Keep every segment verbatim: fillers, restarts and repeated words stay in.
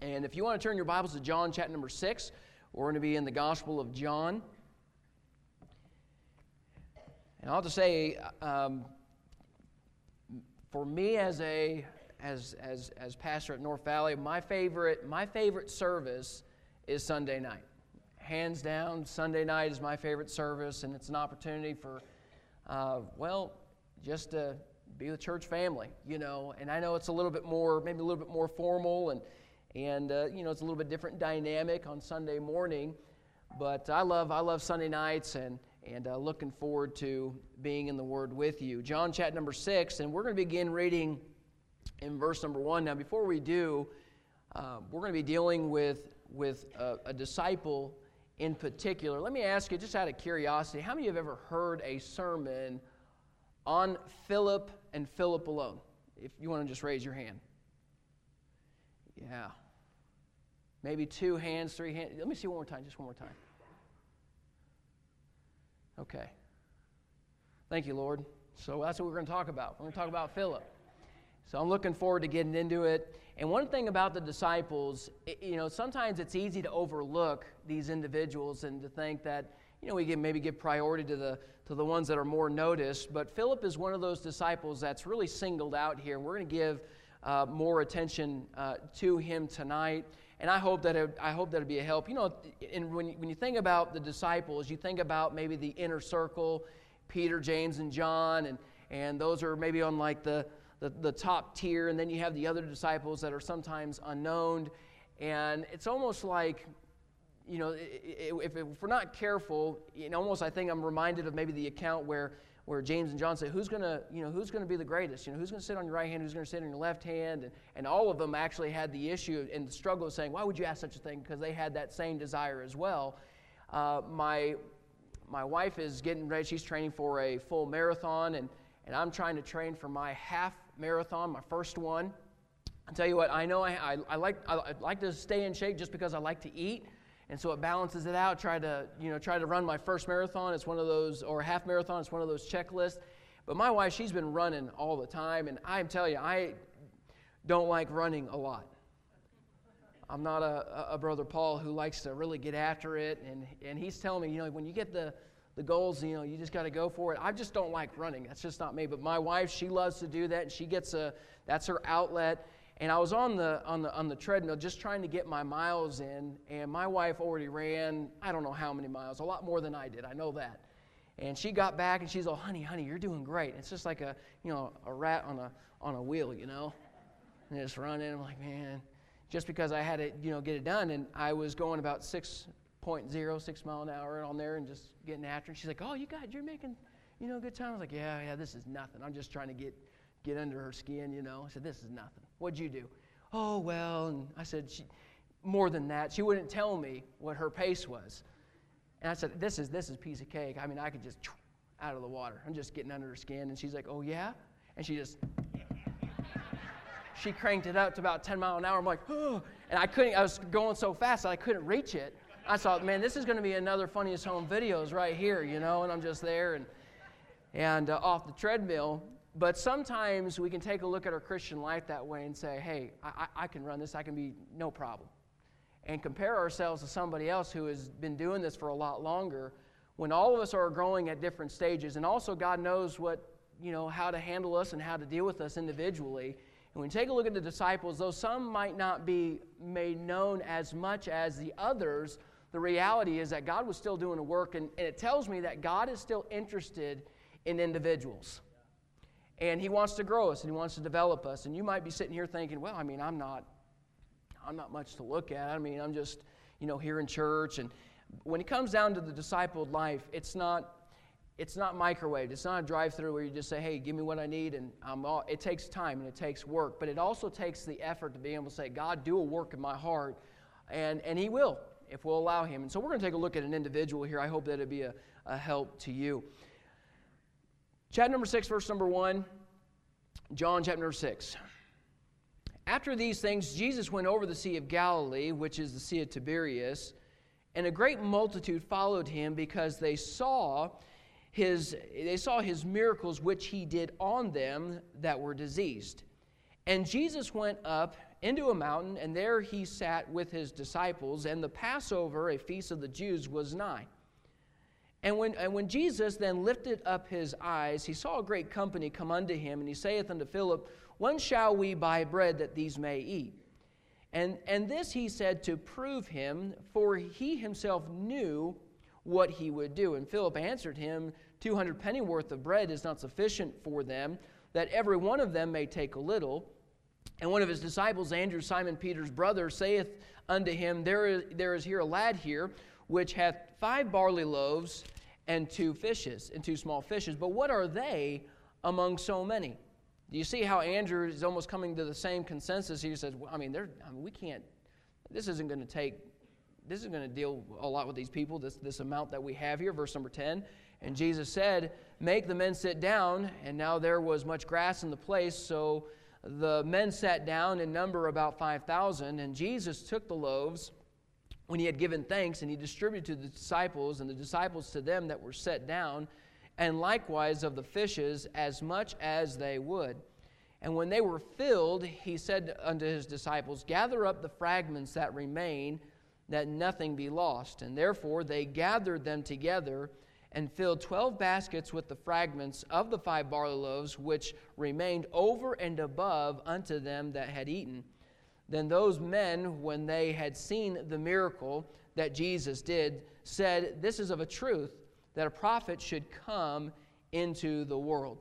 And if you want to turn your Bibles to John chapter number six, we're going to be in the Gospel of John. And I'll have to say, um, for me as a as as as pastor at North Valley, my favorite my favorite service is Sunday night. Hands down, Sunday night is my favorite service, and it's an opportunity for, uh, well, just to be with church family, you know. And I know it's a little bit more, maybe a little bit more formal, and and uh, you know, it's a little bit different dynamic on Sunday morning. But I love I love Sunday nights, and and uh, looking forward to being in the Word with you. John chapter number six, and we're going to begin reading in verse number one. Now, before we do, uh, we're going to be dealing with with a, a disciple. In particular, let me ask you, just out of curiosity, how many of you have ever heard a sermon on Philip and Philip alone? If you want to just raise your hand. Yeah. Maybe two hands, three hands. Let me see one more time, just one more time. Okay. Thank you, Lord. So that's what we're going to talk about. We're going to talk about Philip. So I'm looking forward to getting into it. And one thing about the disciples, you know, sometimes it's easy to overlook these individuals and to think that, you know, we can maybe give priority to the to the ones that are more noticed. But Philip is one of those disciples that's really singled out here. We're going to give uh, more attention uh, to him tonight. And I hope that it, I hope that'll be a help. You know, and when when you think about the disciples, you think about maybe the inner circle, Peter, James, and John, and and those are maybe on like the The, the top tier, and then you have the other disciples that are sometimes unknown. And it's almost like, you know, if, if we're not careful, you know, almost I think I'm reminded of maybe the account where, where James and John say, who's going to, you know, who's going to be the greatest? You know, who's going to sit on your right hand, who's going to sit on your left hand? And, and all of them actually had the issue and the struggle of saying, why would you ask such a thing? Because they had that same desire as well. Uh, my, my wife is getting ready. She's training for a full marathon, and And I'm trying to train for my half marathon, my first one. I tell you what, I know I, I, I like I, I like to stay in shape just because I like to eat, and so it balances it out. Try to you know try to run my first marathon. It's one of those, or half marathon. It's one of those checklists. But my wife, she's been running all the time, and I'm telling you, I don't like running a lot. I'm not a, a brother Paul who likes to really get after it, and and he's telling me, you know, when you get the The goals, you know, you just got to go for it. I just don't like running. That's just not me. But my wife, she loves to do that, and she gets a that's her outlet. And I was on the on the on the treadmill just trying to get my miles in, and my wife already ran I don't know how many miles, a lot more than I did. I know that. And she got back and she's all, "Honey, honey, you're doing great." It's just like a you know a rat on a on a wheel, you know, and just running. I'm like, man, just because I had to you know get it done, and I was going about six. point zero six mile an hour on there and just getting after it. She's like, "Oh, you got you're making, you know, good time." I was like, "Yeah, yeah, this is nothing. I'm just trying to get get under her skin, you know." I said, "This is nothing. What'd you do?" "Oh, well," and I said, she, "More than that." She wouldn't tell me what her pace was, and I said, "This is this is a piece of cake. I mean, I could just out of the water. I'm just getting under her skin." And she's like, "Oh yeah," and she just she cranked it up to about ten mile an hour. I'm like, "Oh," and I couldn't. I was going so fast that I couldn't reach it. I thought, man, this is going to be another funniest home videos right here, you know, and I'm just there and and uh, off the treadmill. But sometimes we can take a look at our Christian life that way and say, hey, I, I can run this. I can be no problem. And compare ourselves to somebody else who has been doing this for a lot longer when all of us are growing at different stages. And also God knows what, you know, how to handle us and how to deal with us individually. And when you take a look at the disciples, though some might not be made known as much as the others, the reality is that God was still doing a work, and, and it tells me that God is still interested in individuals. And He wants to grow us, and He wants to develop us. And you might be sitting here thinking, well, I mean, I'm not I'm not much to look at. I mean, I'm just, you know, here in church. And when it comes down to the discipled life, it's not it's not microwaved. It's not a drive-through where you just say, hey, give me what I need, and I'm all. It takes time, and it takes work. But it also takes the effort to be able to say, God, do a work in my heart, and, and He will, if we'll allow Him. And so we're going to take a look at an individual here. I hope that it'll be a, a help to you. Chapter number six, verse number one, John chapter number six. After these things, Jesus went over the Sea of Galilee, which is the Sea of Tiberias, and a great multitude followed Him because they saw his, they saw his miracles which He did on them that were diseased. And Jesus went up into a mountain, and there he sat with his disciples, and the Passover, a feast of the Jews, was nigh. And when, and when Jesus then lifted up his eyes, he saw a great company come unto him, and he saith unto Philip, When shall we buy bread that these may eat? And, and this he said to prove him, for he himself knew what he would do. And Philip answered him, Two hundred penny worth of bread is not sufficient for them, that every one of them may take a little. And one of his disciples, Andrew, Simon Peter's brother, saith unto him, There is, there is here a lad here, which hath five barley loaves and two fishes, and two small fishes. But what are they among so many? Do you see how Andrew is almost coming to the same consensus? He says, well, I mean, they're, I mean, we can't, this isn't going to take, this is going to deal a lot with these people, this, this amount that we have here, verse number ten. And Jesus said, Make the men sit down. And now there was much grass in the place, so the men sat down in number about five thousand. And Jesus took the loaves when he had given thanks, and he distributed to the disciples, and the disciples to them that were set down, and likewise of the fishes, as much as they would. And when they were filled, he said unto his disciples, Gather up the fragments that remain, that nothing be lost. And therefore they gathered them together, and filled twelve baskets with the fragments of the five barley loaves, which remained over and above unto them that had eaten. Then those men, when they had seen the miracle that Jesus did, said, This is of a truth, that a prophet should come into the world.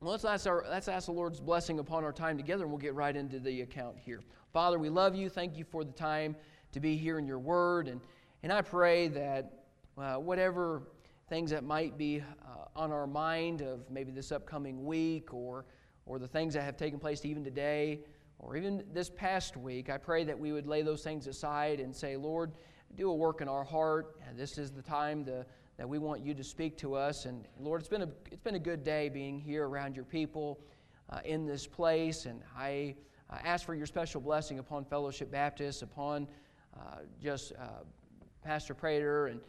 Well, let's ask, our, let's ask the Lord's blessing upon our time together, and we'll get right into the account here. Father, we love you. Thank you for the time to be here in your word. And, and I pray that uh, whatever things that might be uh, on our mind of maybe this upcoming week, or, or the things that have taken place even today, or even this past week, I pray that we would lay those things aside and say, Lord, do a work in our heart. And this is the time to, that we want you to speak to us. And Lord, it's been a, it's been a good day being here around your people uh, in this place. And I uh, ask for your special blessing upon Fellowship Baptist, upon uh, just uh, Pastor Prater and,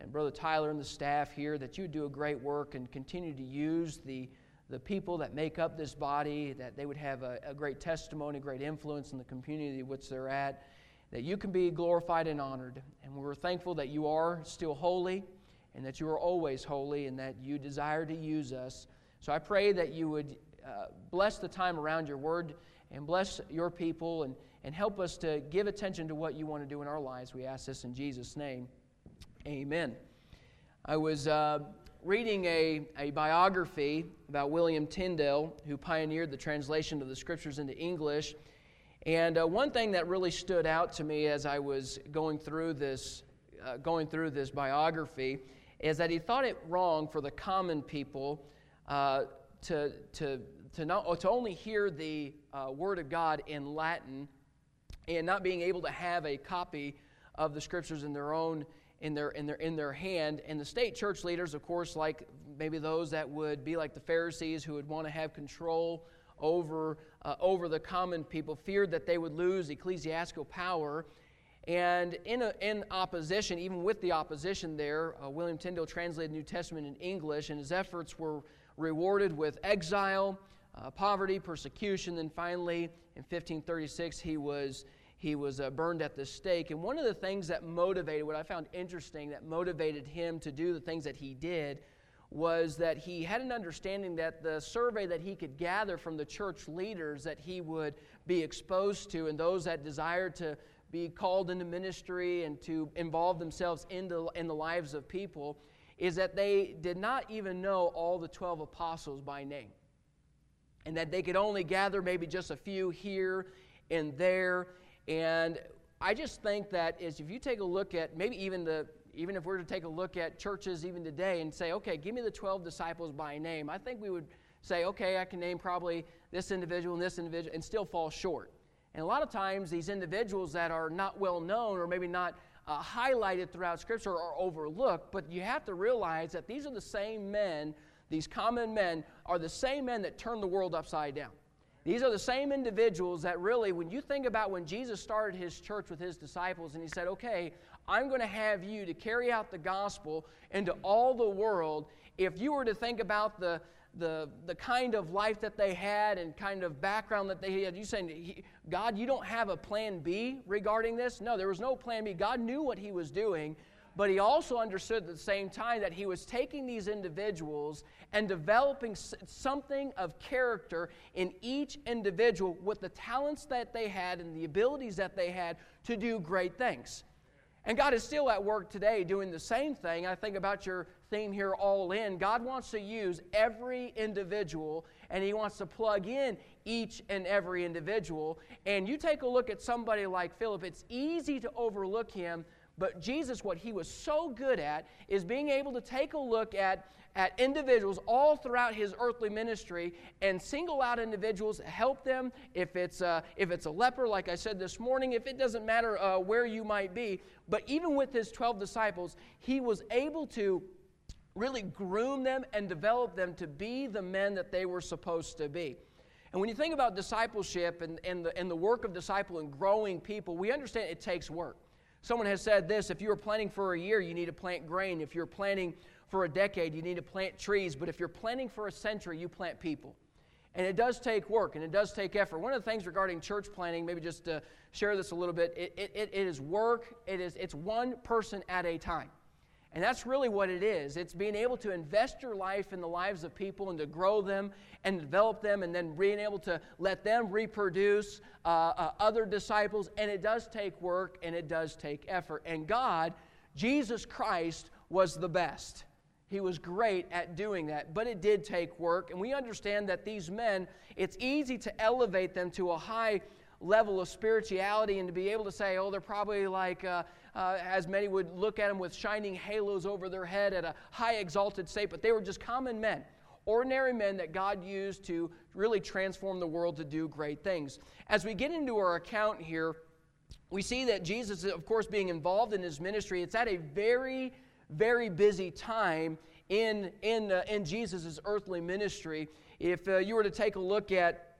and Brother Tyler and the staff here, that you do a great work and continue to use the the people that make up this body, that they would have a, a great testimony, great influence in the community which they're at, that you can be glorified and honored. And we're thankful that you are still holy, and that you are always holy, and that you desire to use us. So I pray that you would uh, bless the time around your word, and bless your people, and, and help us to give attention to what you want to do in our lives. We ask this in Jesus' name. Amen. I was... Uh, reading a, a biography about William Tyndale, who pioneered the translation of the Scriptures into English. And uh, one thing that really stood out to me as I was going through this uh, going through this biography is that he thought it wrong for the common people uh, to to to not to only hear the uh, Word of God in Latin, and not being able to have a copy of the Scriptures in their own In their, in their in their hand. And the state church leaders, of course, like maybe those that would be like the Pharisees, who would want to have control over uh, over the common people, feared that they would lose ecclesiastical power. And in a, in opposition, even with the opposition there, uh, William Tyndale translated the New Testament in English, and his efforts were rewarded with exile, uh, poverty, persecution. Then finally, in fifteen thirty-six, he was He was uh, burned at the stake. And one of the things that motivated, what I found interesting, that motivated him to do the things that he did, was that he had an understanding that the survey that he could gather from the church leaders that he would be exposed to, and those that desired to be called into ministry and to involve themselves in the, in the lives of people, is that they did not even know all the twelve apostles by name, and that they could only gather maybe just a few here and there. And I just think that is, if you take a look at maybe even the even if we were to take a look at churches even today and say, okay, give me the twelve disciples by name, I think we would say, okay, I can name probably this individual and this individual, and still fall short. And a lot of times these individuals that are not well known, or maybe not uh, highlighted throughout Scripture, are overlooked. But you have to realize that these are the same men, these common men are the same men that turned the world upside down. These are the same individuals that really, when you think about when Jesus started his church with his disciples, and he said, okay, I'm going to have you to carry out the gospel into all the world. If you were to think about the the the kind of life that they had and kind of background that they had. You saying, he, God, you don't have a plan B regarding this? No, there was no plan B. God knew what he was doing, but he also understood at the same time that he was taking these individuals and developing something of character in each individual with the talents that they had and the abilities that they had to do great things. And God is still at work today doing the same thing. I think about your theme here, all in. God wants to use every individual, and he wants to plug in each and every individual. And you take a look at somebody like Philip, it's easy to overlook him, but Jesus, what he was so good at is being able to take a look at, at individuals all throughout his earthly ministry and single out individuals, help them. If it's a, if it's a leper, like I said this morning, if it doesn't matter uh, where you might be, but even with his twelve disciples, he was able to really groom them and develop them to be the men that they were supposed to be. And when you think about discipleship and, and, the, and the work of disciple and growing people, we understand it takes work. Someone has said this, if you are planting for a year, you need to plant grain. If you're planting for a decade, you need to plant trees. But if you're planting for a century, you plant people. And it does take work, and it does take effort. One of the things regarding church planting, maybe just to share this a little bit, it, it, it is work. It is, it's one person at a time. And that's really what it is. It's being able to invest your life in the lives of people and to grow them and develop them and then being able to let them reproduce uh, uh, other disciples. And it does take work and it does take effort. And God, Jesus Christ, was the best. He was great at doing that, but it did take work. And we understand that these men, it's easy to elevate them to a high level of spirituality and to be able to say, oh, they're probably like, uh, uh, as many would look at them with shining halos over their head at a high exalted state, but they were just common men, ordinary men that God used to really transform the world to do great things. As we get into our account here, we see that Jesus is, of course, being involved in his ministry. It's at a very, very busy time in, in, uh, in Jesus' earthly ministry. If uh, you were to take a look at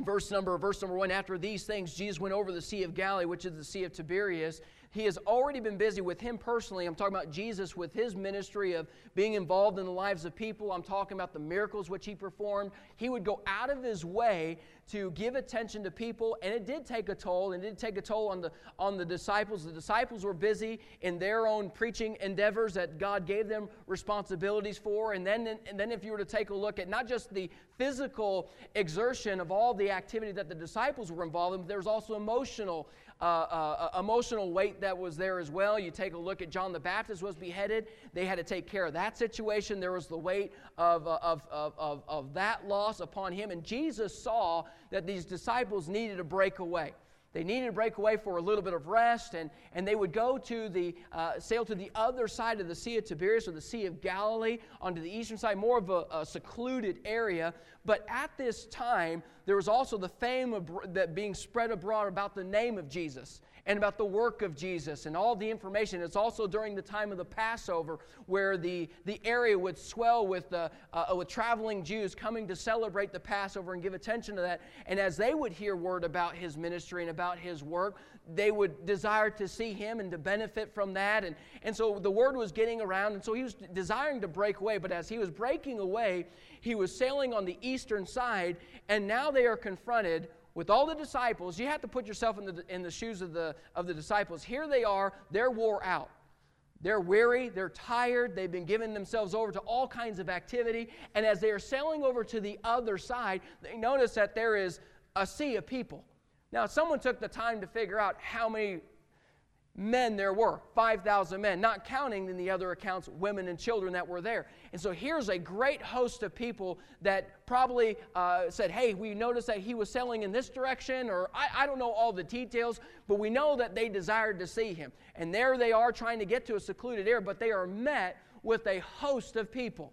Verse number, verse number one, after these things, Jesus went over the Sea of Galilee, which is the Sea of Tiberias. He has already been busy with him personally. I'm talking about Jesus with his ministry of being involved in the lives of people. I'm talking about the miracles which he performed. He would go out of his way to give attention to people, and it did take a toll, and it did take a toll on the, on the disciples. The disciples were busy in their own preaching endeavors that God gave them responsibilities for. And then, and then if you were to take a look at not just the physical exertion of all the The activity that the disciples were involved in, but there was also emotional uh, uh, emotional weight that was there as well. You take a look at John the Baptist was beheaded. They had to take care of that situation. There was the weight of, of, of, of, of that loss upon him. And Jesus saw that these disciples needed to break away. They needed to break away for a little bit of rest, and, and they would go to the, uh, sail to the other side of the Sea of Tiberias or the Sea of Galilee onto the eastern side, more of a, a secluded area. But at this time, there was also the fame of, that being spread abroad about the name of Jesus and about the work of Jesus and all the information. It's also during the time of the Passover where the, the area would swell with, the, uh, with traveling Jews coming to celebrate the Passover and give attention to that. And as they would hear word about his ministry and about his work, they would desire to see him and to benefit from that. And, and so the word was getting around, and so he was desiring to break away. But as he was breaking away, he was sailing on the eastern side, and now they are confronted with all the disciples. You have to put yourself in the in the shoes of the of the disciples. Here they are, they're wore out. They're weary, they're tired, they've been giving themselves over to all kinds of activity, and as they are sailing over to the other side, they notice that there is a sea of people. Now, someone took the time to figure out how many men there were, five thousand men, not counting in the other accounts women and children that were there. And so here's a great host of people that probably uh, said, hey, we noticed that he was sailing in this direction, or I, I don't know all the details, but we know that they desired to see him. And there they are trying to get to a secluded area, but they are met with a host of people.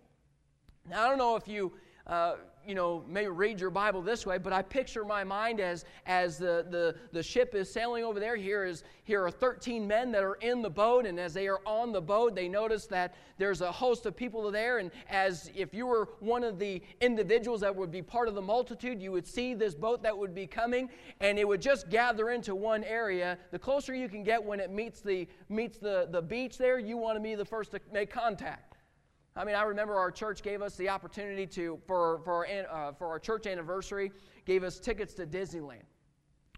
Now, I don't know if you... Uh, you know, maybe read your Bible this way, but I picture my mind as as the, the, the ship is sailing over there. Here is here are thirteen men that are in the boat, and as they are on the boat, they notice that there's a host of people there, and as if you were one of the individuals that would be part of the multitude, you would see this boat that would be coming, and it would just gather into one area. The closer you can get when it meets the meets the, the beach there, you want to be the first to make contact. I mean, I remember our church gave us the opportunity to, for, for, our, uh, for our church anniversary, gave us tickets to Disneyland.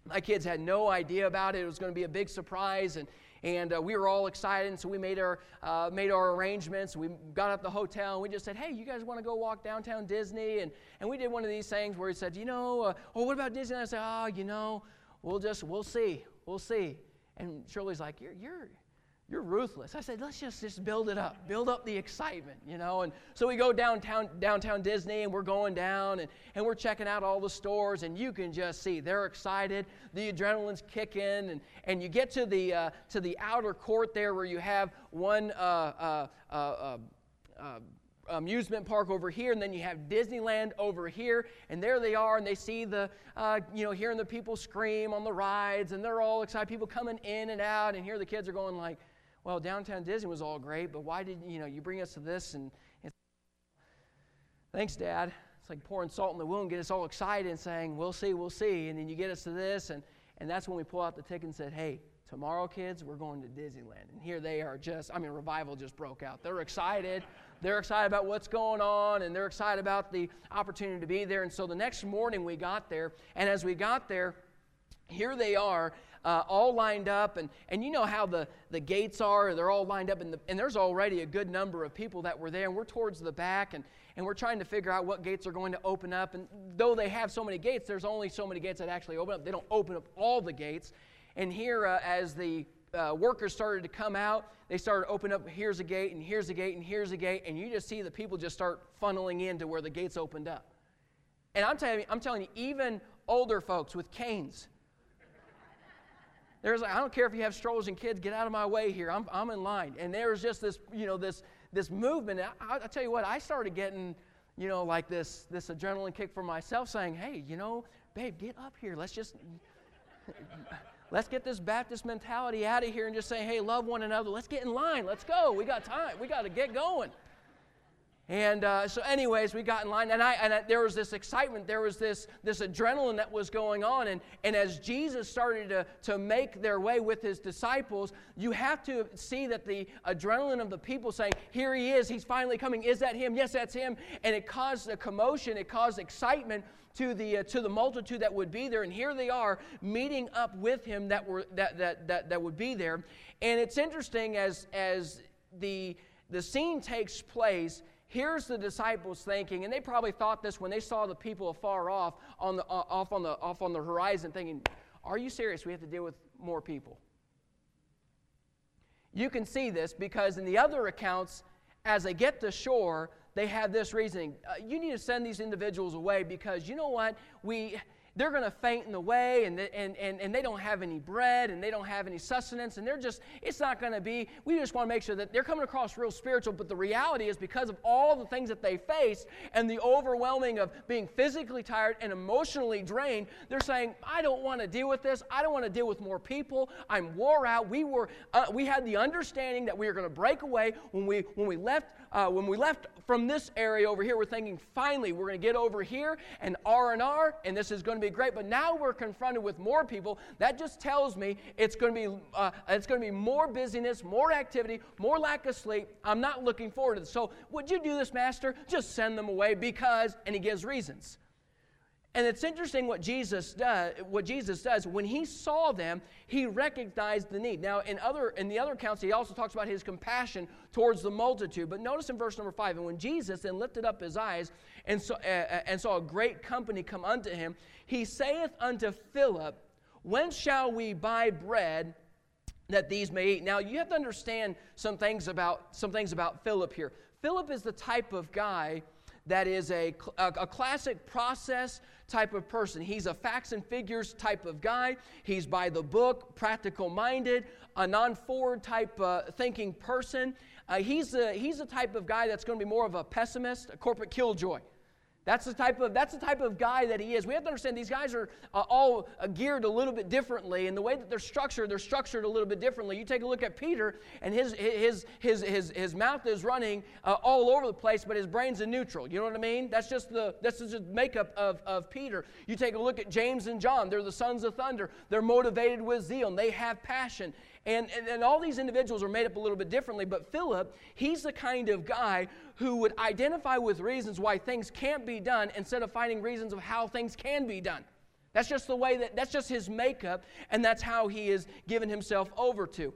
My kids had no idea about it. It was going to be a big surprise, and and uh, we were all excited, and so we made our uh, made our arrangements. We got up the hotel, and we just said, hey, you guys want to go walk downtown Disney? And and we did one of these things where he said, you know, uh, oh, what about Disney? And I said, oh, you know, we'll just, we'll see, we'll see. And Shirley's like, you're, you're, you're ruthless. I said, let's just, just build it up, build up the excitement, you know. And so we go downtown downtown Disney, and we're going down, and, and we're checking out all the stores, and you can just see they're excited. The adrenaline's kicking, and, and you get to the uh, to the outer court there where you have one uh, uh, uh, uh, amusement park over here, and then you have Disneyland over here, and there they are, and they see the, uh, you know, hearing the people scream on the rides, and they're all excited. People coming in and out, and here the kids are going like, well, downtown Disney was all great, but why did you know you bring us to this? And it's, thanks, Dad. It's like pouring salt in the wound, get us all excited and saying, we'll see, we'll see. And then you get us to this, and, and that's when we pull out the ticket and said, hey, tomorrow, kids, we're going to Disneyland. And here they are just, I mean, revival just broke out. They're excited. They're excited about what's going on, and they're excited about the opportunity to be there. And so the next morning we got there, and as we got there, here they are, uh, all lined up, and, and you know how the, the gates are, they're all lined up, and, the, and there's already a good number of people that were there, and we're towards the back, and, and we're trying to figure out what gates are going to open up, and though they have so many gates, there's only so many gates that actually open up. They don't open up all the gates, and here uh, as the uh, workers started to come out, they started to open up, here's a gate, and here's a gate, and here's a gate, and you just see the people just start funneling into where the gates opened up. And I'm telling you, I'm telling you, even older folks with canes, there's like, I don't care if you have strollers and kids, get out of my way here. I'm I'm in line. And there was just this, you know, this this movement. I, I, I tell you what, I started getting, you know, like this this adrenaline kick for myself, saying, hey, you know, babe, get up here. Let's just let's get this Baptist mentality out of here and just say, hey, love one another. Let's get in line. Let's go. We got time. We got to get going. And uh, so anyways, we got in line, and I and I, there was this excitement, there was this this adrenaline that was going on, and, and as Jesus started to, to make their way with his disciples, you have to see that the adrenaline of the people saying, here he is, he's finally coming, is that him? Yes, that's him. And it caused a commotion, it caused excitement to the uh, to the multitude that would be there, and here they are meeting up with him that were that that that, that would be there. And it's interesting as as the the scene takes place. Here's the disciples thinking, and they probably thought this when they saw the people afar off on the uh, off on the off on the horizon, thinking, "Are you serious? We have to deal with more people." You can see this because in the other accounts, as they get to shore, they have this reasoning: uh, "You need to send these individuals away because you know what? We they're going to faint in the way, and, the, and and and they don't have any bread, and they don't have any sustenance, and they're just, it's not going to be, we just want to make sure that they're coming across real spiritual, but the reality is because of all the things that they faced and the overwhelming of being physically tired and emotionally drained, they're saying, I don't want to deal with this, I don't want to deal with more people, I'm wore out, we were, uh, we had the understanding that we were going to break away when we, when we left, uh, when we left from this area over here, we're thinking, finally, we're going to get over here, and R and R, and this is going to be be great, but now we're confronted with more people. That just tells me it's going to be uh, it's going to be more busyness, more activity, more lack of sleep. I'm not looking forward to this. So would you do this, Master? Just send them away because, and he gives reasons. And it's interesting what Jesus does. What Jesus does when he saw them, he recognized the need. Now, in other in the other accounts, he also talks about his compassion towards the multitude. But notice in verse number five, and when Jesus then lifted up his eyes and saw, uh, and saw a great company come unto him, he saith unto Philip, "When shall we buy bread that these may eat?" Now, you have to understand some things about some things about Philip here. Philip is the type of guy that is a, a, a classic process type of person. He's a facts and figures type of guy. He's by the book, practical-minded, a non-forward type uh, thinking person. Uh, he's the he's the type of guy that's going to be more of a pessimist, a corporate killjoy. That's the type of that's the type of guy that he is. We have to understand these guys are uh, all uh, geared a little bit differently, and the way that they're structured, they're structured a little bit differently. You take a look at Peter, and his his his his his mouth is running uh, all over the place, but his brain's in neutral. You know what I mean? That's just the that's just the makeup of of Peter. You take a look at James and John. They're the sons of thunder. They're motivated with zeal, and they have passion. And and, and all these individuals are made up a little bit differently. But Philip, he's the kind of guy who would identify with reasons why things can't be done instead of finding reasons of how things can be done. That's just the way that, that's just his makeup, and that's how he is given himself over to.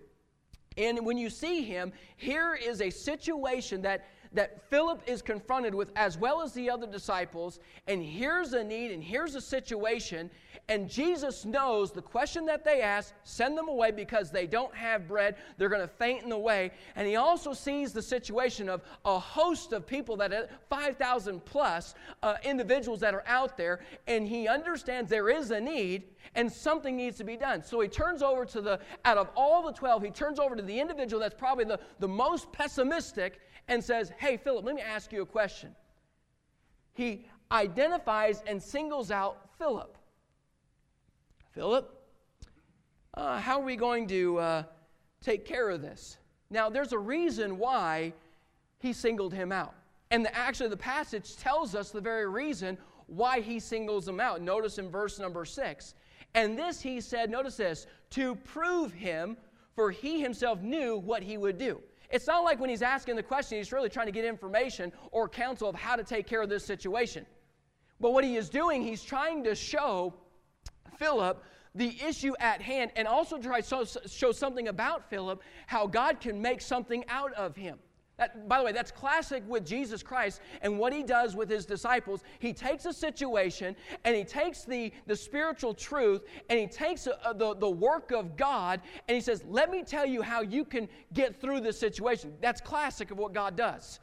And when you see him, here is a situation that, that Philip is confronted with as well as the other disciples, and here's a need, and here's a situation, and Jesus knows the question that they ask, send them away because they don't have bread, they're going to faint in the way, and he also sees the situation of a host of people, that five thousand plus uh, individuals that are out there, and he understands there is a need, and something needs to be done. So he turns over to the, out of all the twelve, he turns over to the individual that's probably the, the most pessimistic, and says, hey, Philip, let me ask you a question. He identifies and singles out Philip. Philip, uh, how are we going to uh, take care of this? Now, there's a reason why he singled him out. And the, actually, the passage tells us the very reason why he singles him out. Notice in verse number six. And this he said, notice this, to prove him, for he himself knew what he would do. It's not like when he's asking the question, he's really trying to get information or counsel of how to take care of this situation. But what he is doing, he's trying to show Philip the issue at hand and also try to show something about Philip, how God can make something out of him. That, by the way, that's classic with Jesus Christ and what he does with his disciples. He takes a situation and he takes the, the spiritual truth and he takes a, a, the, the work of God and he says, let me tell you how you can get through this situation. That's classic of what God does.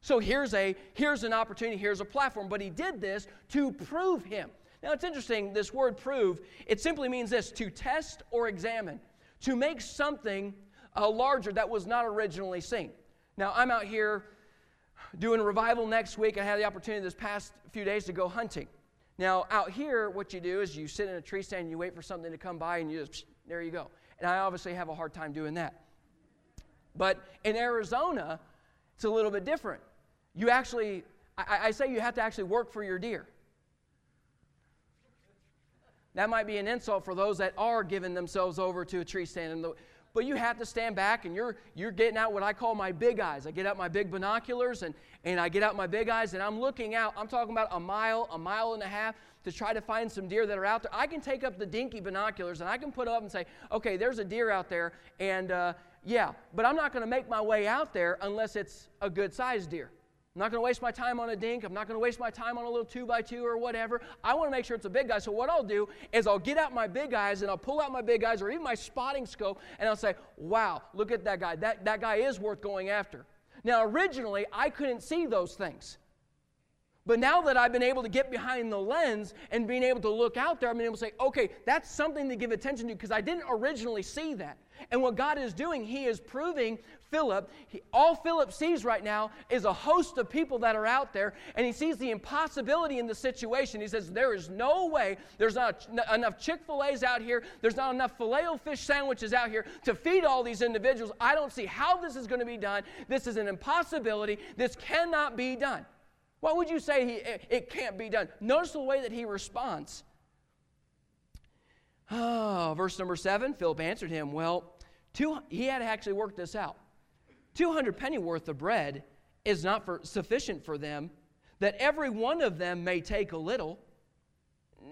So here's a here's an opportunity, here's a platform. But he did this to prove him. Now it's interesting, this word prove, it simply means this, to test or examine, to make something uh, larger that was not originally seen. Now, I'm out here doing a revival next week. I had the opportunity this past few days to go hunting. Now, out here, what you do is you sit in a tree stand and you wait for something to come by and you just, there you go. And I obviously have a hard time doing that. But in Arizona, it's a little bit different. You actually, I, I say you have to actually work for your deer. That might be an insult for those that are giving themselves over to a tree stand and the But you have to stand back, and you're you're getting out what I call my big eyes. I get out my big binoculars, and, and I get out my big eyes, and I'm looking out. I'm talking about a mile, a mile and a half to try to find some deer that are out there. I can take up the dinky binoculars, and I can put up and say, okay, there's a deer out there, and uh, yeah. But I'm not going to make my way out there unless it's a good-sized deer. I'm not going to waste my time on a dink. I'm not going to waste my time on a little two by two or whatever. I want to make sure it's a big guy. So what I'll do is I'll get out my big eyes and I'll pull out my big eyes or even my spotting scope and I'll say, wow, look at that guy. That, that guy is worth going after. Now, originally, I couldn't see those things. But now that I've been able to get behind the lens and being able to look out there, I've been able to say, okay, that's something to give attention to because I didn't originally see that. And what God is doing, he is proving Philip. He, all Philip sees right now is a host of people that are out there, and he sees the impossibility in the situation. He says, there is no way. There's not enough Chick-fil-A's out here. There's not enough Filet-O-Fish sandwiches out here to feed all these individuals. I don't see how this is going to be done. This is an impossibility. This cannot be done. Why would you say he, it can't be done? Notice the way that he responds. Oh, verse number seven, Philip answered him, well, two, he had actually worked this out. two hundred penny worth of bread is not for, sufficient for them, that every one of them may take a little.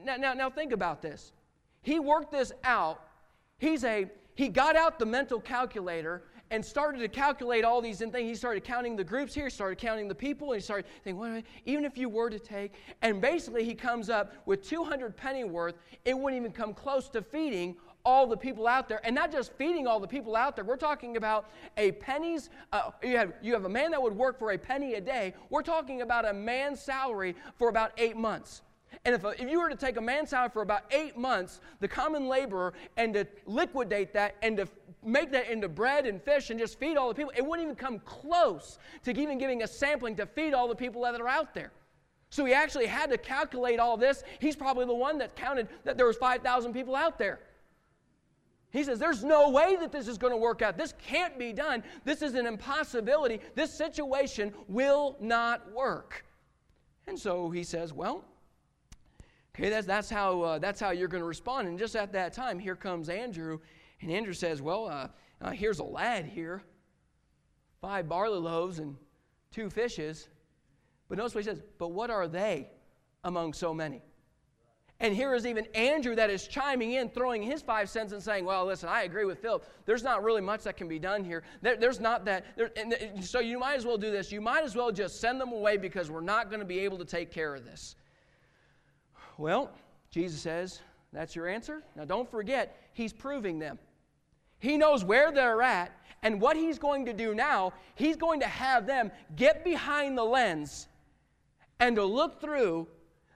Now, now, now think about this. He worked this out. He's a, he got out the mental calculator and started to calculate all these things. He started counting the groups here. He started counting the people. And he started thinking, well, even if you were to take. And basically, he comes up with two hundred penny worth. It wouldn't even come close to feeding all the people out there. And not just feeding all the people out there. We're talking about a penny's. Uh, you have, you have a man that would work for a penny a day. We're talking about a man's salary for about eight months. And if, a, if you were to take a man's salary for about eight months, the common laborer, and to liquidate that and to make that into bread and fish and just feed all the people, it wouldn't even come close to even giving a sampling to feed all the people that are out there. So he actually had to calculate all this. He's probably the one that counted that there was five thousand people out there. He says, there's no way that this is going to work out. This can't be done. This is an impossibility. This situation will not work. And so he says, well, okay, that's, that's, how, uh, that's how you're going to respond. And just at that time, here comes Andrew. And Andrew says, well, uh, uh, here's a lad here. Five barley loaves and two fishes. But notice what he says, but what are they among so many? And here is even Andrew that is chiming in, throwing his five cents and saying, well, listen, I agree with Philip. There's not really much that can be done here. There, there's not that. There, and th- so you might as well do this. You might as well just send them away because we're not going to be able to take care of this. Well, Jesus says, that's your answer? Now, don't forget, he's proving them. He knows where they're at, and what he's going to do now, he's going to have them get behind the lens and to look through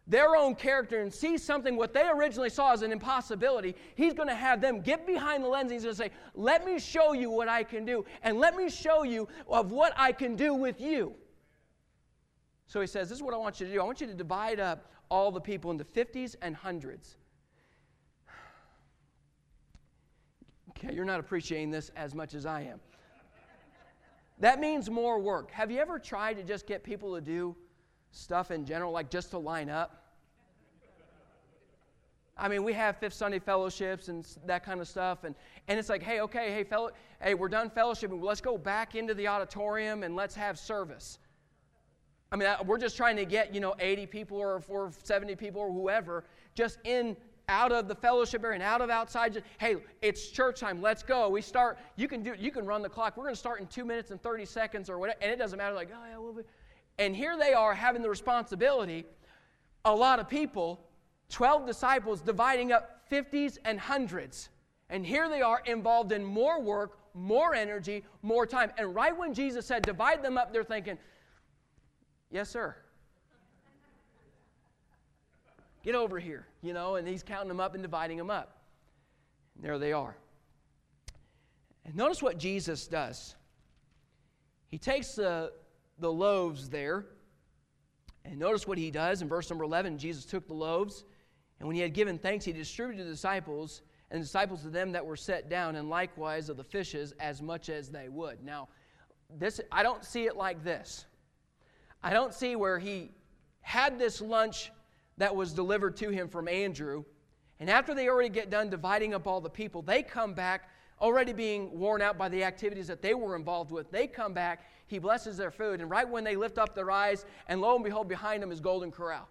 their own character and see something what they originally saw as an impossibility. He's going to have them get behind the lens. He's going to say, let me show you what I can do, and let me show you of what I can do with you. So he says, this is what I want you to do. I want you to divide up all the people into fifties and hundreds. Okay, you're not appreciating this as much as I am. That means more work. Have you ever tried to just get people to do stuff in general, like just to line up? I mean, we have Fifth Sunday fellowships and that kind of stuff, and, and it's like, hey, okay, hey, fellow, hey, we're done fellowshipping. Let's go back into the auditorium and let's have service. I mean, we're just trying to get, you know, eighty people or, or seventy people or whoever just in, out of the fellowship area and out of outside. Just, hey, it's church time. Let's go. We start. You can do. You can run the clock. We're going to start in two minutes and thirty seconds or whatever, and it doesn't matter. Like, oh yeah, we'll be. And here they are having the responsibility, a lot of people, twelve disciples dividing up fifties and hundreds. And here they are involved in more work, more energy, more time. And right when Jesus said, divide them up, they're thinking, yes, sir. Get over here, you know, and he's counting them up and dividing them up. And there they are. And notice what Jesus does. He takes the... the loaves there. And notice what he does in verse number eleven. Jesus took the loaves, and when he had given thanks, he distributed to the disciples, and the disciples to them that were set down, and likewise of the fishes as much as they would. Now, this I don't see it like this. I don't see where he had this lunch that was delivered to him from Andrew, and after they already get done dividing up all the people, they come back already being worn out by the activities that they were involved with. They come back, he blesses their food, and right when they lift up their eyes, and lo and behold, behind them is Golden Corral.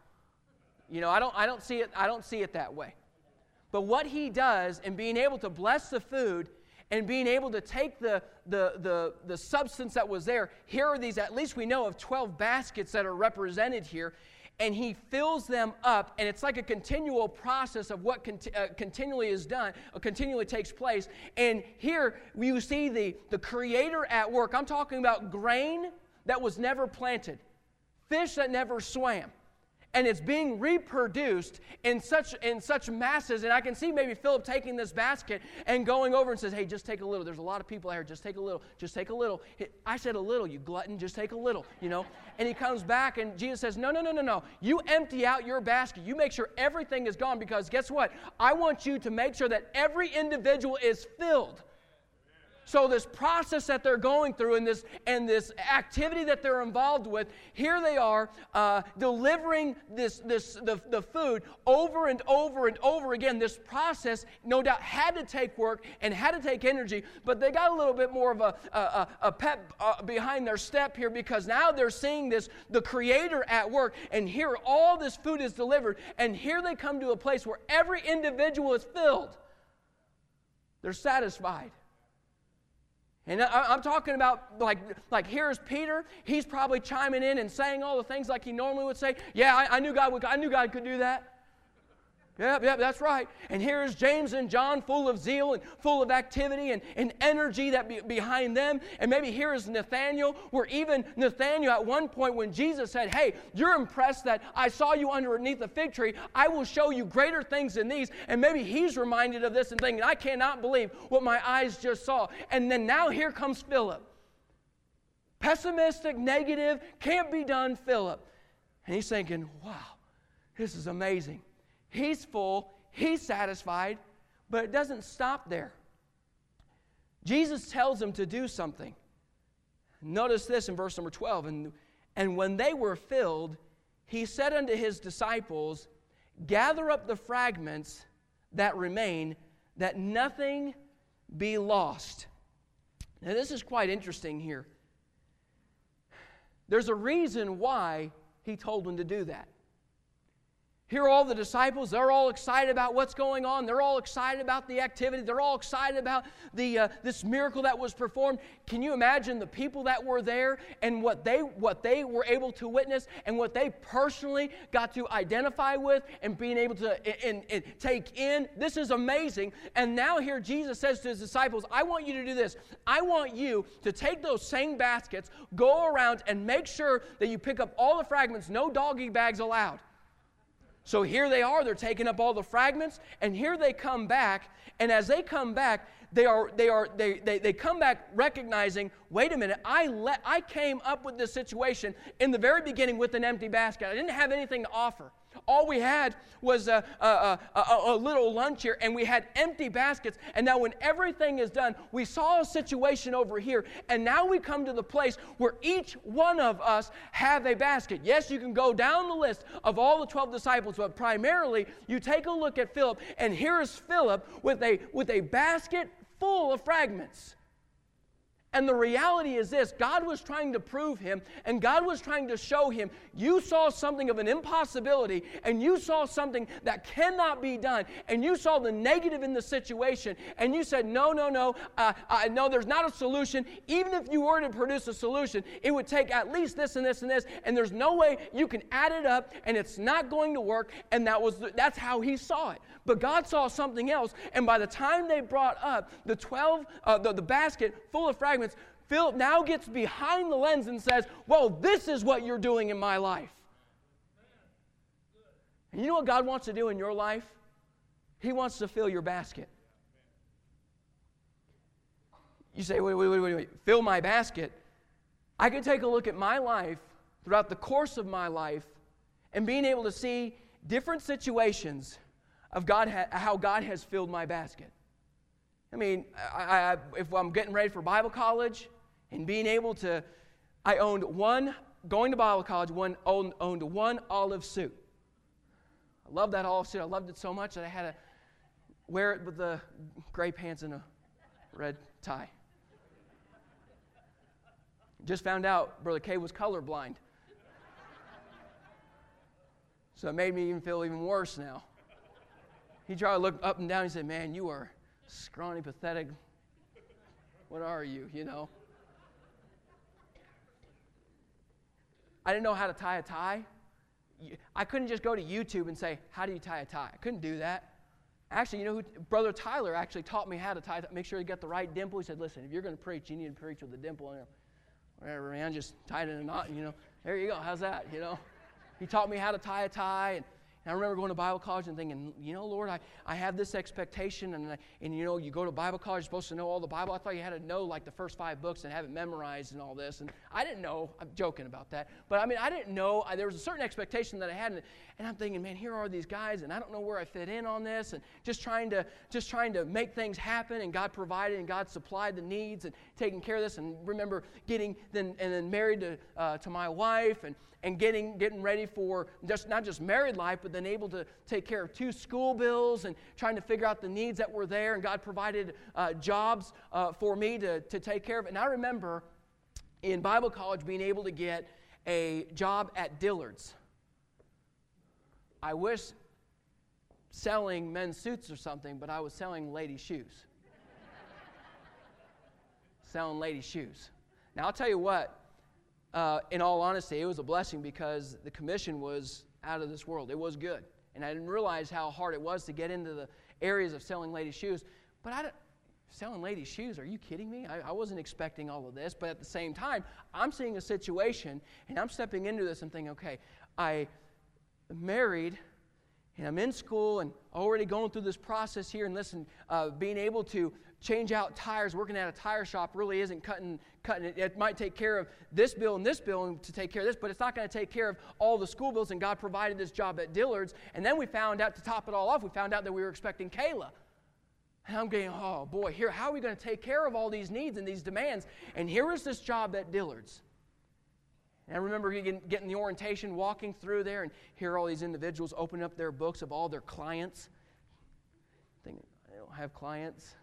You know, I don't, I don't see it, I don't see it that way. But what he does in being able to bless the food and being able to take the, the, the, the substance that was there, here are these, at least we know of twelve baskets that are represented here, and he fills them up, and it's like a continual process of what conti- uh, continually is done, uh, continually takes place. And here you see the, the Creator at work. I'm talking about grain that was never planted, fish that never swam, and it's being reproduced in such in such masses. And I can see maybe Philip taking this basket and going over and says, hey, just take a little. There's a lot of people out here. Just take a little. Just take a little. I said a little, you glutton. Just take a little, you know. And he comes back, and Jesus says, no, no, no, no, no. You empty out your basket. You make sure everything is gone, because guess what? I want you to make sure that every individual is filled. So this process that they're going through and this and this activity that they're involved with, here they are uh, delivering this this the, the food over and over and over again. This process, no doubt, had to take work and had to take energy, but they got a little bit more of a, a, a pep uh, behind their step here, because now they're seeing this, the Creator at work, and here all this food is delivered, and here they come to a place where every individual is filled. They're satisfied. And I'm talking about, like, like here's Peter. He's probably chiming in and saying all the things like he normally would say. Yeah, I, I knew God would, I knew God could do that. Yep, yep, that's right. And here's James and John, full of zeal and full of activity and, and energy that be behind them. And maybe here is Nathaniel, where even Nathaniel at one point when Jesus said, hey, you're impressed that I saw you underneath the fig tree. I will show you greater things than these. And maybe he's reminded of this and thinking, I cannot believe what my eyes just saw. And then now here comes Philip. Pessimistic, negative, can't be done, Philip. And he's thinking, wow, this is amazing. He's full, he's satisfied, but it doesn't stop there. Jesus tells him to do something. Notice this in verse number twelve. And, and when they were filled, he said unto his disciples, gather up the fragments that remain, that nothing be lost. Now this is quite interesting here. There's a reason why he told them to do that. Here are all the disciples. They're all excited about what's going on. They're all excited about the activity. They're all excited about the uh, this miracle that was performed. Can you imagine the people that were there and what they what they were able to witness and what they personally got to identify with and being able to and, and, and take in? This is amazing. And now here Jesus says to his disciples, I want you to do this. I want you to take those same baskets, go around and make sure that you pick up all the fragments. No doggy bags allowed. So here they are, they're taking up all the fragments, and here they come back, and as they come back, they are they are they they, they come back recognizing, wait a minute, I let I came up with this situation in the very beginning with an empty basket. I didn't have anything to offer. All we had was a, a, a, a little lunch here, and we had empty baskets. And now when everything is done, we saw a situation over here, and now we come to the place where each one of us have a basket. Yes, you can go down the list of all the twelve disciples, but primarily you take a look at Philip, and here is Philip with a, with a basket full of fragments. And the reality is this, God was trying to prove him, and God was trying to show him, you saw something of an impossibility, and you saw something that cannot be done, and you saw the negative in the situation, and you said, no, no, no, uh, uh, no, there's not a solution. Even if you were to produce a solution, it would take at least this and this and this, and there's no way you can add it up, and it's not going to work, and that was the, that's how he saw it. But God saw something else, and by the time they brought up the twelve, uh, the, the basket full of fragments, Philip now gets behind the lens and says, well, this is what you're doing in my life. And you know what God wants to do in your life? He wants to fill your basket. You say, wait, wait, wait, wait, wait. Fill my basket? I could take a look at my life throughout the course of my life and being able to see different situations of God ha- how God has filled my basket. I mean, I, I, if I'm getting ready for Bible college and being able to, I owned one, going to Bible college, one owned, owned one olive suit. I loved that olive suit. I loved it so much that I had to wear it with the gray pants and a red tie. Just found out Brother K was colorblind. So it made me even feel even worse now. He tried to look up and down. He said, man, you are scrawny, pathetic, what are you, you know? I didn't know how to tie a tie. I couldn't just go to YouTube and say, how do you tie a tie? I couldn't do that. Actually, you know who? Brother Tyler actually taught me how to tie, make sure you got the right dimple. He said, listen, if you're going to preach, you need to preach with a dimple. And whatever, man, just tied it in a knot, you know. There you go, how's that, you know? He taught me how to tie a tie, and And I remember going to Bible college and thinking, you know, Lord, I, I have this expectation, and, I, and, you know, you go to Bible college, you're supposed to know all the Bible. I thought you had to know, like, the first five books and have it memorized and all this. And I didn't know. I'm joking about that. But, I mean, I didn't know. I, there was a certain expectation that I had, and, and I'm thinking, man, here are these guys, and I don't know where I fit in on this, and just trying to just trying to make things happen, and God provided, and God supplied the needs, and taking care of this. And remember getting then and then married to uh, to my wife, and, and getting getting ready for just not just married life, but then able to take care of two school bills and trying to figure out the needs that were there. And God provided uh, jobs uh, for me to, to take care of. And I remember in Bible college being able to get a job at Dillard's. I was selling men's suits or something, but I was selling ladies' shoes. Selling ladies' shoes. Now, I'll tell you what, uh, in all honesty, it was a blessing because the commission was out of this world. It was good. And I didn't realize how hard it was to get into the areas of selling ladies' shoes. But I don't, selling ladies' shoes, are you kidding me? I, I wasn't expecting all of this. But at the same time, I'm seeing a situation, and I'm stepping into this and thinking, okay, I married, and I'm in school, and already going through this process here, and listen, uh, being able to change out tires, working at a tire shop really isn't cutting, cutting it. It might take care of this bill and this bill and to take care of this, but it's not going to take care of all the school bills, and God provided this job at Dillard's. And then we found out, to top it all off, we found out that we were expecting Kayla. And I'm getting, oh boy, here, how are we going to take care of all these needs and these demands? And here is this job at Dillard's. And I remember getting the orientation, walking through there, and here are all these individuals opening up their books of all their clients. Thinking, I don't have clients.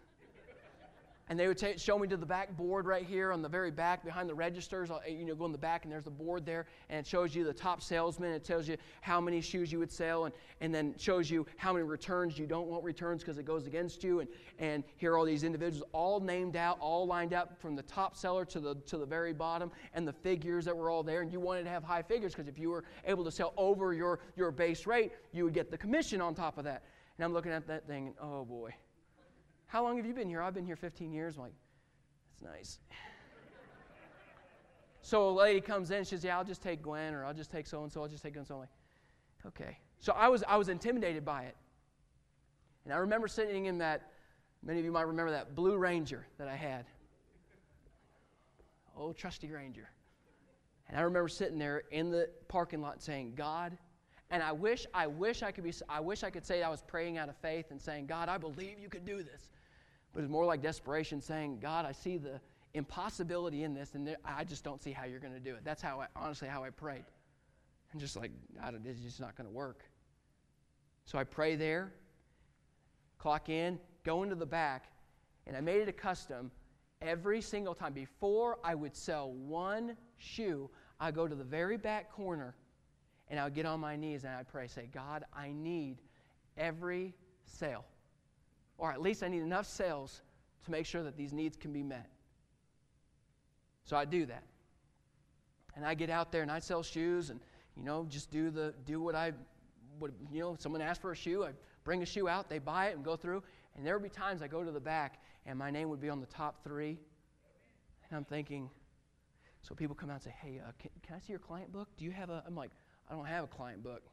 And they would t- show me to the back board right here on the very back behind the registers. You know, go in the back and there's the board there, and it shows you the top salesman. It tells you how many shoes you would sell, and, and then shows you how many returns you don't want returns because it goes against you. And, and here are all these individuals all named out, all lined up from the top seller to the to the very bottom, and the figures that were all there. And you wanted to have high figures because if you were able to sell over your, your base rate, you would get the commission on top of that. And I'm looking at that thing, and oh boy. How long have you been here? I've been here fifteen years. I'm like, that's nice. So a lady comes in. She says, yeah, I'll just take Gwen, or I'll just take so-and-so. I'll just take so-and-so. I'm like, okay. So I was I was intimidated by it. And I remember sitting in that, many of you might remember that blue Ranger that I had. Old trusty Ranger. And I remember sitting there in the parking lot saying, God, and I wish, I wish I could be, I wish I could say I was praying out of faith and saying, God, I believe you can do this. But it's more like desperation, saying, God, I see the impossibility in this, and there, I just don't see how you're going to do it. That's how I, honestly, how I prayed. And just like, I don't, it's just not going to work. So I pray there, clock in, go into the back, and I made it a custom every single time. Before I would sell one shoe, I go to the very back corner, and I would get on my knees and I'd pray, say, God, I need every sale. Or at least I need enough sales to make sure that these needs can be met. So I do that. And I get out there and I sell shoes, and, you know, just do the do what I, what, you know, someone asks for a shoe, I bring a shoe out, they buy it and go through. And there would be times I go to the back and my name would be on the top three. And I'm thinking, so people come out and say, hey, uh, can, can I see your client book? Do you have a, I'm like, I don't have a client book.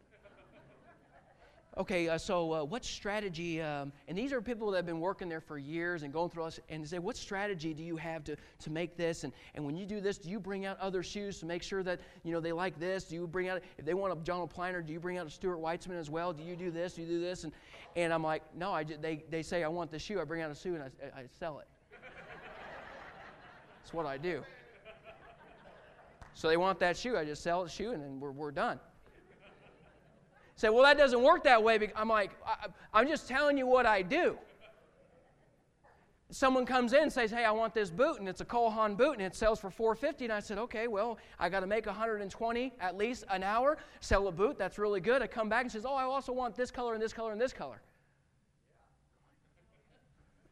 Okay, uh, so uh, what strategy, um, and these are people that have been working there for years and going through us, and they say, what strategy do you have to, to make this? And, and when you do this, do you bring out other shoes to make sure that, you know, they like this? Do you bring out, if they want a John O'Pliner, do you bring out a Stuart Weitzman as well? Do you do this? Do you do this? And, and I'm like, no, I just, they, they say I want the shoe. I bring out a shoe and I, I sell it. That's what I do. So they want that shoe. I just sell the shoe, and then we're we're done. Say, well, that doesn't work that way. I'm like, I, I'm just telling you what I do. Someone comes in and says, hey, I want this boot, and it's a Cole Haan boot, and it sells for four hundred fifty dollars. And I said, okay, well, I got to make one hundred twenty dollars at least an hour, sell a boot. That's really good. I come back and says, oh, I also want this color and this color and this color.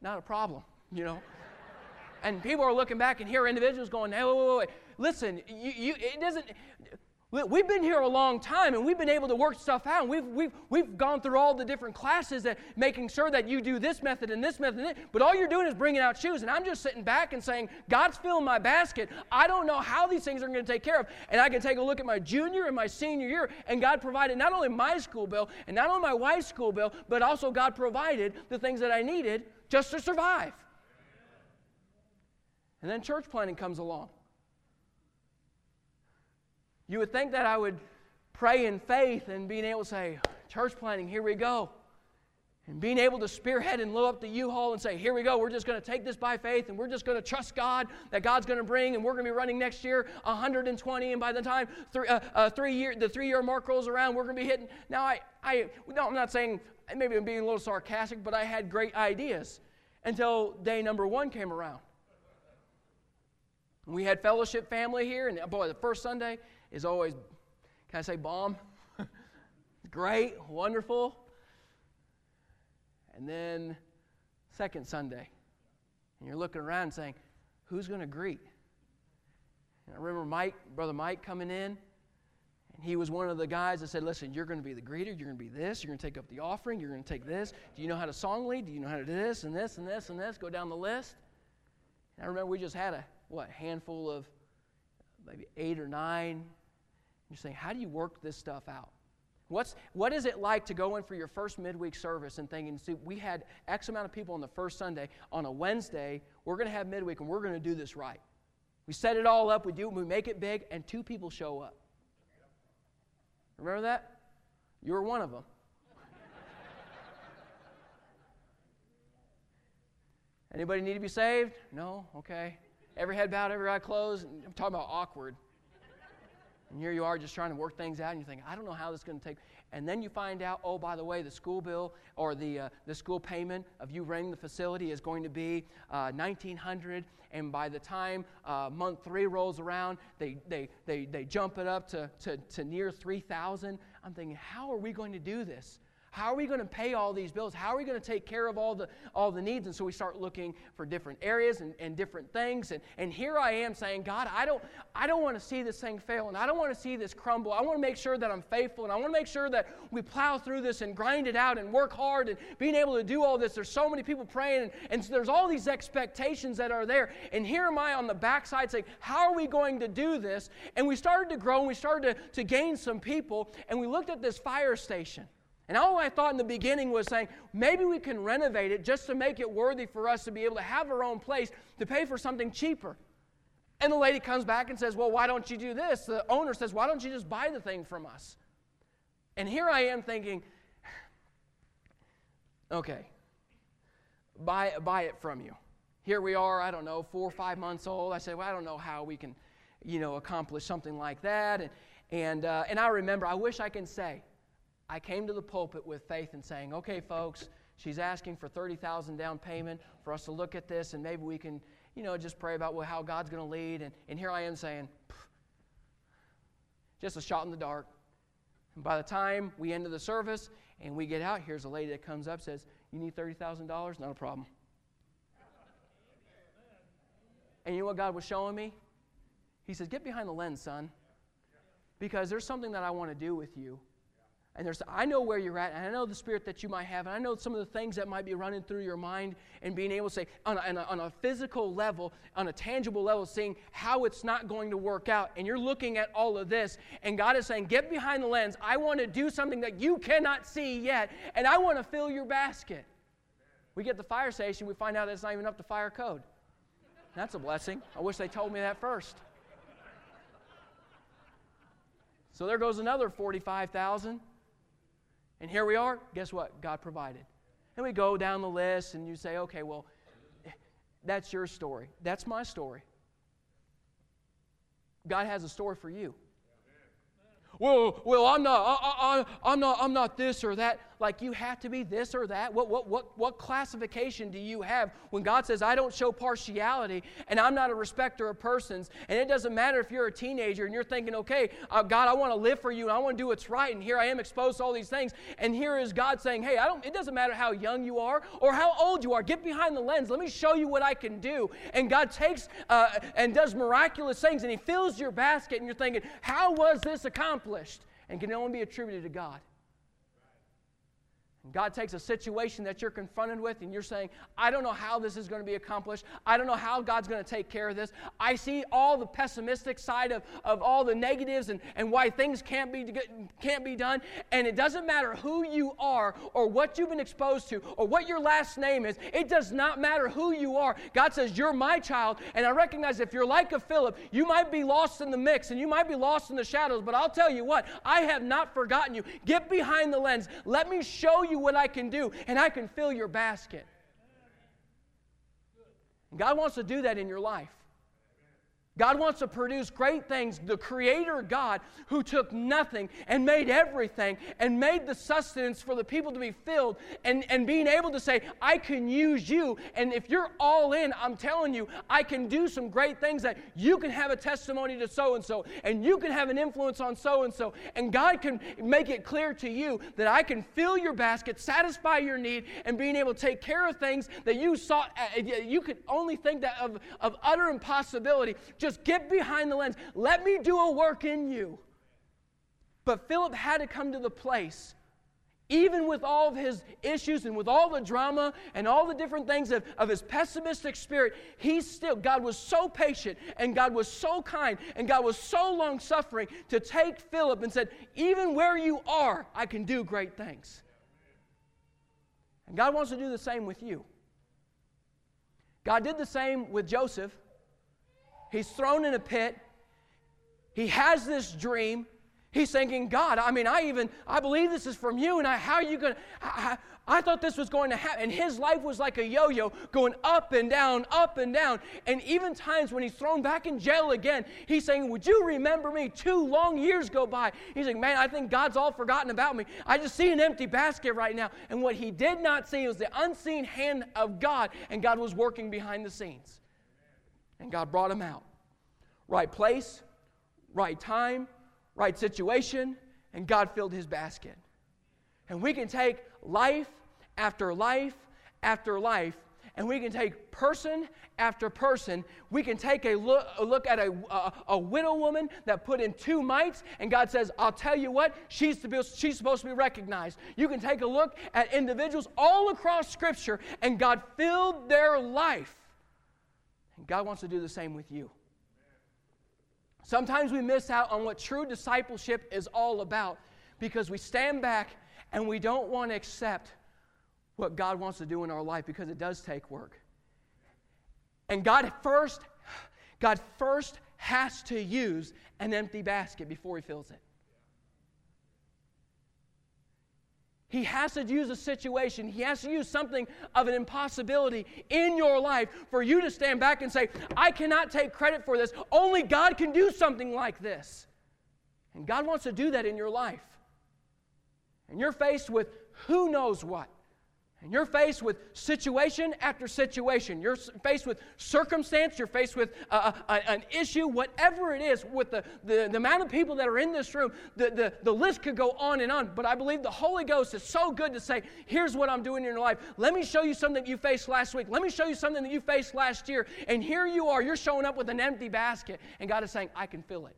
Not a problem, you know. And people are looking back and hear individuals going, hey, wait, wait, wait. Listen, you, you, it doesn't, we've been here a long time, and we've been able to work stuff out. We've, we've, we've gone through all the different classes that making sure that you do this method and this method and this, but all you're doing is bringing out shoes, and I'm just sitting back and saying, God's filling my basket. I don't know how these things are going to take care of, and I can take a look at my junior and my senior year, and God provided not only my school bill and not only my wife's school bill, but also God provided the things that I needed just to survive. And then church planting comes along. You would think that I would pray in faith and being able to say, church planting, here we go. And being able to spearhead and load up the U-Haul and say, here we go, we're just going to take this by faith, and we're just going to trust God that God's going to bring, and we're going to be running next year one hundred twenty, and by the time three, uh, uh, three year, the three-year mark rolls around, we're going to be hitting. Now, I, I, no, I'm not saying, maybe I'm being a little sarcastic, but I had great ideas until day number one came around. We had fellowship family here, and boy, the first Sunday is always, can I say bomb? Great, wonderful. And then second Sunday, and you're looking around saying, who's going to greet? And I remember Mike, Brother Mike coming in, and he was one of the guys that said, listen, you're going to be the greeter, you're going to be this, you're going to take up the offering, you're going to take this. Do you know how to song lead? Do you know how to do this and this and this and this? Go down the list. And I remember we just had a, what, handful of maybe eight or nine. You're saying, how do you work this stuff out? What's, what is it like to go in for your first midweek service and thinking, see, we had X amount of people on the first Sunday. On a Wednesday, we're going to have midweek, and we're going to do this right. We set it all up, we do, we make it big, and two people show up. Remember that? You were one of them. Anybody need to be saved? No? Okay. Every head bowed, every eye closed. I'm talking about awkward. And here you are just trying to work things out, and you're thinking, I don't know how this is going to take. and then you find out, oh, by the way, the school bill or the uh, the school payment of you renting the facility is going to be uh, nineteen hundred dollars, and by the time uh, month three rolls around, they they they they jump it up to to, to near three thousand dollars. I'm thinking, how are we going to do this? How are we going to pay all these bills? How are we going to take care of all the all the needs? And so we start looking for different areas and, and different things. And, and here I am saying, God, I don't I don't want to see this thing fail, and I don't want to see this crumble. I want to make sure that I'm faithful, and I want to make sure that we plow through this and grind it out and work hard and being able to do all this. There's so many people praying, and, and so there's all these expectations that are there. And here am I on the backside saying, how are we going to do this? And we started to grow, and we started to, to gain some people, and we looked at this fire station. And all I thought in the beginning was saying, maybe we can renovate it just to make it worthy for us to be able to have our own place to pay for something cheaper. And the lady comes back and says, well, why don't you do this? The owner says, why don't you just buy the thing from us? And here I am thinking, okay, buy, buy it from you. Here we are, I don't know, four or five months old. I said, well, I don't know how we can, you know, accomplish something like that. And, and, uh, and I remember, I wish I can say, I came to the pulpit with faith and saying, okay, folks, she's asking for thirty thousand dollars down payment for us to look at this, and maybe we can, you know, just pray about well, how God's going to lead. And, and here I am saying, just a shot in the dark. And by the time we end the service and we get out, here's a lady that comes up, says, you need thirty thousand dollars? Not a problem. And you know what God was showing me? He says, get behind the lens, son, because there's something that I want to do with you. And there's, I know where you're at, and I know the spirit that you might have, and I know some of the things that might be running through your mind, and being able to say, on a, on a, on a physical level, on a tangible level, seeing how it's not going to work out. And you're looking at all of this, and God is saying, get behind the lens. I want to do something that you cannot see yet, and I want to fill your basket. We get the fire station, we find out it's not even up to fire code. That's a blessing. I wish they told me that first. So there goes another forty-five thousand dollars. And here we are, guess what? God provided. And we go down the list, and you say, okay, well, that's your story. That's my story. God has a story for you. Well, well, I'm not, I, I, I'm not, I'm not this or that. Like you have to be this or that. What, what, what, what classification do you have when God says, I don't show partiality, and I'm not a respecter of persons? And it doesn't matter if you're a teenager and you're thinking, okay, uh, God, I want to live for you, and I want to do what's right, and here I am exposed to all these things. And here is God saying, hey, I don't. It doesn't matter how young you are or how old you are. Get behind the lens. Let me show you what I can do. And God takes uh, and does miraculous things, and He fills your basket, and you're thinking, how was this accomplished? And can only be attributed to God. And God takes a situation that you're confronted with, and you're saying, I don't know how this is going to be accomplished. I don't know how God's going to take care of this. I see all the pessimistic side of, of all the negatives and, and why things can't be, can't be done. And it doesn't matter who you are or what you've been exposed to or what your last name is. It does not matter who you are. God says, you're my child, and I recognize if you're like a Philip, you might be lost in the mix and you might be lost in the shadows, but I'll tell you what, I have not forgotten you. Get behind the lens. Let me show you what I can do, and I can fill your basket. God wants to do that in your life. God wants to produce great things. The Creator God, who took nothing and made everything and made the sustenance for the people to be filled, and, and being able to say, I can use you, and if you're all in, I'm telling you, I can do some great things that you can have a testimony to so-and-so, and you can have an influence on so-and-so, and God can make it clear to you that I can fill your basket, satisfy your need, and being able to take care of things that you sought, you could only think that of, of utter impossibility. Just get behind the lens. Let me do a work in you. But Philip had to come to the place, even with all of his issues and with all the drama and all the different things of, of his pessimistic spirit, he still, God was so patient, and God was so kind, and God was so long-suffering to take Philip and said, even where you are, I can do great things. And God wants to do the same with you. God did the same with Joseph. He's thrown in a pit. He has this dream. He's thinking, God, I mean, I even, I believe this is from you, and I, how are you going to, I thought this was going to happen. And his life was like a yo-yo going up and down, up and down. And even times when he's thrown back in jail again, he's saying, would you remember me? Two long years go by. He's like, man, I think God's all forgotten about me. I just see an empty basket right now. And what he did not see was the unseen hand of God. And God was working behind the scenes. And God brought him out. Right place, right time, right situation. And God filled his basket. And we can take life after life after life, and we can take person after person. We can take a look, a look at a, a, a widow woman that put in two mites, and God says, I'll tell you what, she's, to be, she's supposed to be recognized. You can take a look at individuals all across Scripture, and God filled their life. And God wants to do the same with you. Sometimes we miss out on what true discipleship is all about because we stand back and we don't want to accept what God wants to do in our life, because it does take work. And God first, God first has to use an empty basket before he fills it. He has to use a situation. He has to use something of an impossibility in your life for you to stand back and say, I cannot take credit for this. Only God can do something like this. And God wants to do that in your life. And you're faced with who knows what. And you're faced with situation after situation. You're faced with circumstance. You're faced with uh, a, an issue, whatever it is, with the, the, the amount of people that are in this room. The, the, the list could go on and on. But I believe the Holy Ghost is so good to say, here's what I'm doing in your life. Let me show you something that you faced last week. Let me show you something that you faced last year. And here you are. You're showing up with an empty basket. And God is saying, I can fill it.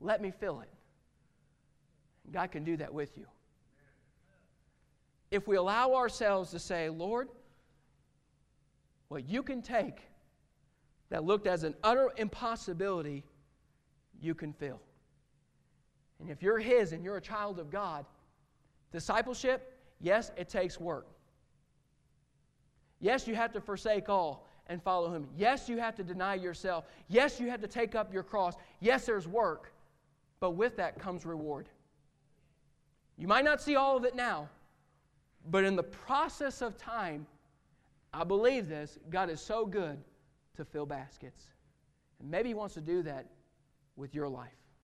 Let me fill it. God can do that with you. If we allow ourselves to say, Lord, what you can take that looked as an utter impossibility, you can fill. And if you're his and you're a child of God, discipleship, yes, it takes work. Yes, you have to forsake all and follow him. Yes, you have to deny yourself. Yes, you have to take up your cross. Yes, there's work, but with that comes reward. You might not see all of it now, but in the process of time, I believe this, God is so good to fill baskets. And maybe he wants to do that with your life.